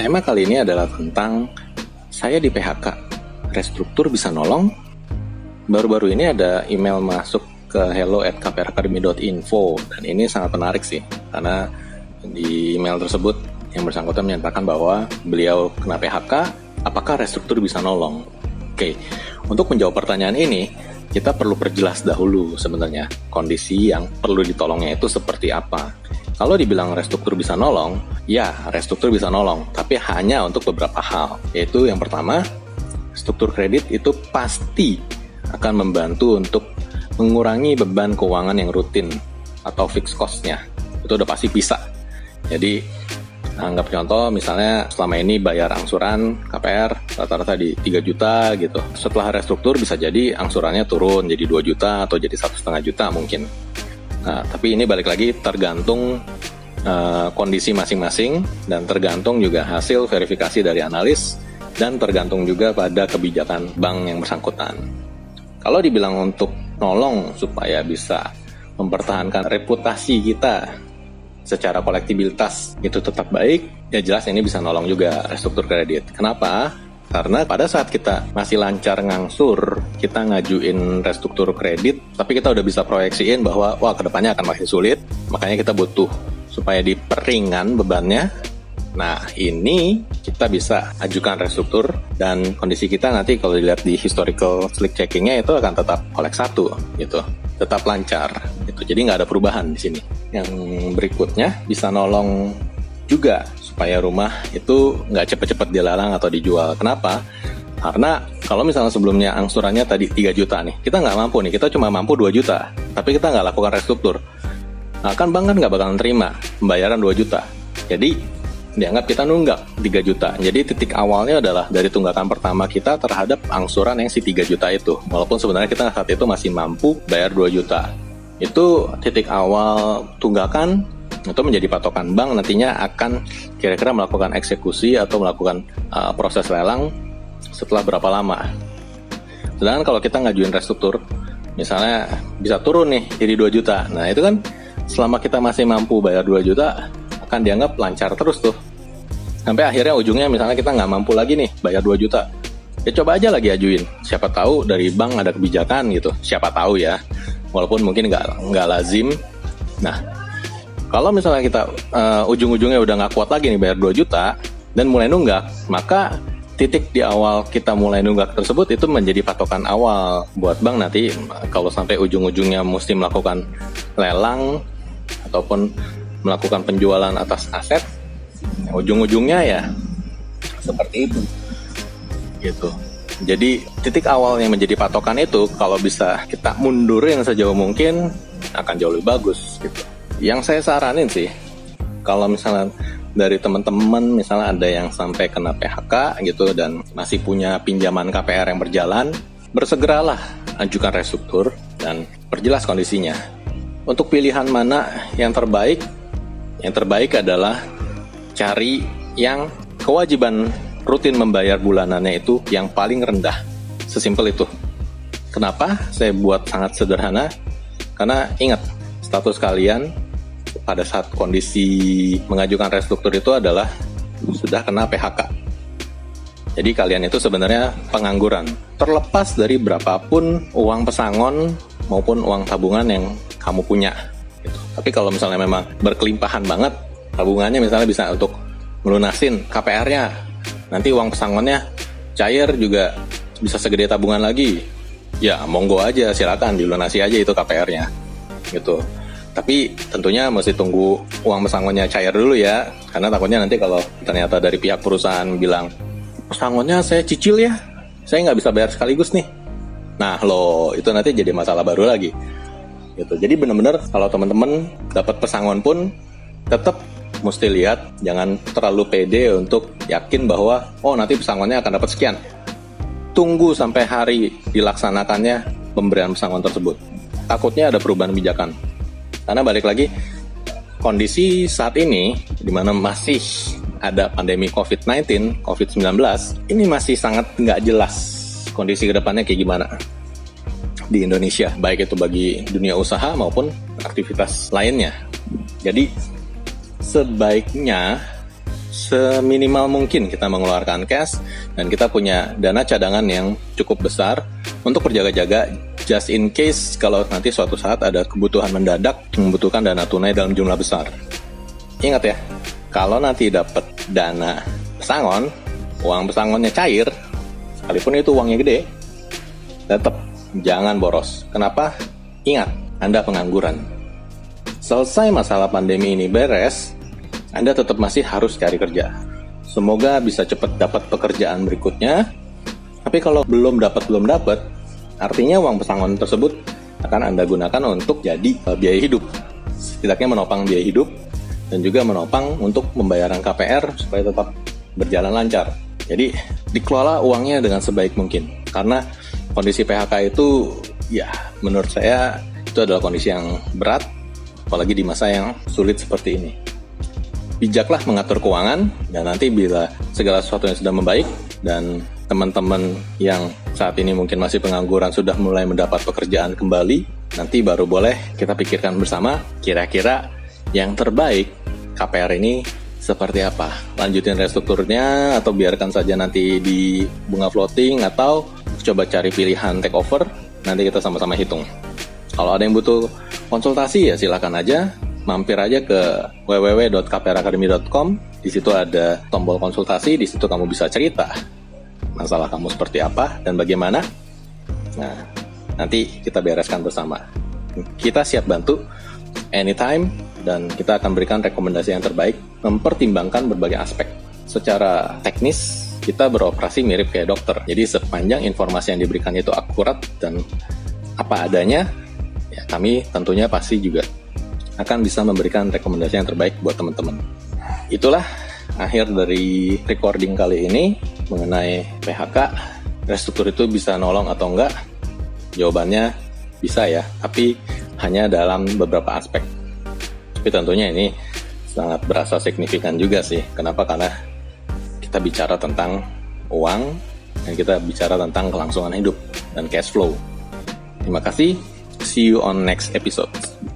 Tema kali ini adalah tentang saya di PHK, restruktur bisa nolong? Baru-baru ini ada email masuk ke hello@kpracademy.info dan ini sangat menarik sih, karena di email tersebut yang bersangkutan menyatakan bahwa beliau kena PHK, apakah restruktur bisa nolong? Oke, untuk menjawab pertanyaan ini, kita perlu perjelas dahulu sebenarnya kondisi yang perlu ditolongnya itu seperti apa. Kalau dibilang restruktur bisa nolong, ya restruktur bisa nolong, tapi hanya untuk beberapa hal. Yaitu yang pertama, struktur kredit itu pasti akan membantu untuk mengurangi beban keuangan yang rutin atau fixed cost-nya. Itu udah pasti bisa. Jadi anggap contoh misalnya selama ini bayar angsuran KPR rata-rata di 3 juta gitu. Setelah restruktur bisa jadi angsurannya turun jadi 2 juta atau jadi 1,5 juta mungkin. Nah, tapi ini balik lagi tergantung kondisi masing-masing dan tergantung juga hasil verifikasi dari analis dan tergantung juga pada kebijakan bank yang bersangkutan. Kalau dibilang untuk nolong supaya bisa mempertahankan reputasi kita secara kolektibilitas itu tetap baik, ya jelas ini bisa nolong juga restruktur kredit. Kenapa? Karena pada saat kita masih lancar ngangsur, kita ngajuin restruktur kredit, tapi kita udah bisa proyeksiin bahwa wah kedepannya akan makin sulit, makanya kita butuh supaya diperingan bebannya. Nah ini kita bisa ajukan restruktur dan kondisi kita nanti kalau dilihat di historical slick checkingnya itu akan tetap kolek 1 gitu, tetap lancar gitu. Jadi nggak ada perubahan di sini. Yang berikutnya bisa nolong juga supaya rumah itu nggak cepet-cepet dilelang atau dijual. Kenapa? Karena kalau misalnya sebelumnya angsurannya tadi 3 juta nih, kita nggak mampu nih, kita cuma mampu 2 juta, tapi kita nggak lakukan restruktur. Nah kan bank kan nggak bakalan terima pembayaran 2 juta. Jadi dianggap kita nunggak 3 juta. Jadi titik awalnya adalah dari tunggakan pertama kita terhadap angsuran yang si 3 juta itu. Walaupun sebenarnya kita saat itu masih mampu bayar 2 juta. Itu titik awal tunggakan itu menjadi patokan bank nantinya akan kira-kira melakukan eksekusi atau melakukan proses lelang setelah berapa lama. Sedangkan kalau kita ngajuin restruktur, misalnya bisa turun nih jadi 2 juta. Nah itu kan selama kita masih mampu bayar 2 juta akan dianggap lancar terus tuh. Sampai akhirnya ujungnya misalnya kita nggak mampu lagi nih bayar 2 juta. Ya coba aja lagi ajuin. Siapa tahu dari bank ada kebijakan gitu. Siapa tahu ya. Walaupun mungkin nggak lazim. Nah, kalau misalnya kita ujung-ujungnya udah nggak kuat lagi nih bayar 2 juta dan mulai nunggak, maka titik di awal kita mulai nunggak tersebut itu menjadi patokan awal buat bank nanti kalau sampai ujung-ujungnya mesti melakukan lelang ataupun melakukan penjualan atas aset, ya ujung-ujungnya ya seperti itu gitu. Jadi titik awal yang menjadi patokan itu kalau bisa kita mundurin sejauh mungkin akan jauh lebih bagus gitu. Yang saya saranin sih kalau misalnya dari teman-teman misalnya ada yang sampai kena PHK gitu dan masih punya pinjaman KPR yang berjalan, bersegeralah ajukan restruktur dan perjelas kondisinya. Untuk pilihan mana yang terbaik? Yang terbaik adalah cari yang kewajiban rutin membayar bulanannya itu yang paling rendah. Sesimpel itu. Kenapa saya buat sangat sederhana? Karena ingat, status kalian pada saat kondisi mengajukan restruktur itu adalah sudah kena PHK. Jadi kalian itu sebenarnya pengangguran. Terlepas dari berapapun uang pesangon maupun uang tabungan yang kamu punya. Gitu. Tapi kalau misalnya memang berkelimpahan banget, tabungannya misalnya bisa untuk melunasin KPR-nya, nanti uang pesangonnya cair juga bisa segede tabungan lagi, ya monggo aja silakan dilunasi aja itu KPR-nya, gitu. Tapi tentunya mesti tunggu uang pesangonnya cair dulu ya, karena takutnya nanti kalau ternyata dari pihak perusahaan bilang pesangonnya saya cicil ya, saya nggak bisa bayar sekaligus nih. Nah loh itu nanti jadi masalah baru lagi. Gitu. Jadi benar-benar kalau teman-teman dapat pesangon pun tetap mesti lihat, jangan terlalu pede untuk yakin bahwa oh nanti pesangonnya akan dapat sekian. Tunggu sampai hari dilaksanakannya pemberian pesangon tersebut. Takutnya ada perubahan kebijakan. Karena balik lagi kondisi saat ini di mana masih ada pandemi COVID-19, ini masih sangat nggak jelas kondisi kedepannya kayak gimana di Indonesia, baik itu bagi dunia usaha maupun aktivitas lainnya. Jadi sebaiknya seminimal mungkin kita mengeluarkan cash, dan kita punya dana cadangan yang cukup besar untuk berjaga-jaga just in case kalau nanti suatu saat ada kebutuhan mendadak membutuhkan dana tunai dalam jumlah besar. Ingat ya, kalau nanti dapat dana pesangon, uang pesangonnya cair, sekalipun itu uangnya gede, tetap jangan boros. Kenapa? Ingat, Anda pengangguran. Selesai masalah pandemi ini beres, Anda tetap masih harus cari kerja. Semoga bisa cepat dapat pekerjaan berikutnya. Tapi kalau belum dapat, artinya uang pesangon tersebut akan Anda gunakan untuk jadi biaya hidup. Setidaknya menopang biaya hidup dan juga menopang untuk pembayaran KPR supaya tetap berjalan lancar. Jadi dikelola uangnya dengan sebaik mungkin. Karena kondisi PHK itu ya menurut saya itu adalah kondisi yang berat, apalagi di masa yang sulit seperti ini. Bijaklah mengatur keuangan, dan nanti bila segala sesuatunya sudah membaik dan teman-teman yang saat ini mungkin masih pengangguran sudah mulai mendapat pekerjaan kembali, nanti baru boleh kita pikirkan bersama kira-kira yang terbaik KPR ini seperti apa. Lanjutin restrukturnya atau biarkan saja nanti di bunga floating, atau coba cari pilihan take over, nanti kita sama-sama hitung. Kalau ada yang butuh konsultasi ya silakan aja. Mampir aja ke www.kpracademy.com. Di situ ada tombol konsultasi, di situ kamu bisa cerita masalah kamu seperti apa dan bagaimana. Nah, nanti kita bereskan bersama. Kita siap bantu anytime, dan kita akan berikan rekomendasi yang terbaik mempertimbangkan berbagai aspek. Secara teknis, kita beroperasi mirip kayak dokter. Jadi sepanjang informasi yang diberikan itu akurat dan apa adanya, ya kami tentunya pasti juga akan bisa memberikan rekomendasi yang terbaik buat teman-teman. Itulah akhir dari recording kali ini mengenai PHK. Restruktur itu bisa nolong atau enggak? Jawabannya bisa ya, tapi hanya dalam beberapa aspek. Tapi tentunya ini sangat berasa signifikan juga sih. Kenapa? Karena kita bicara tentang uang, dan kita bicara tentang kelangsungan hidup dan cash flow. Terima kasih. See you on next episode.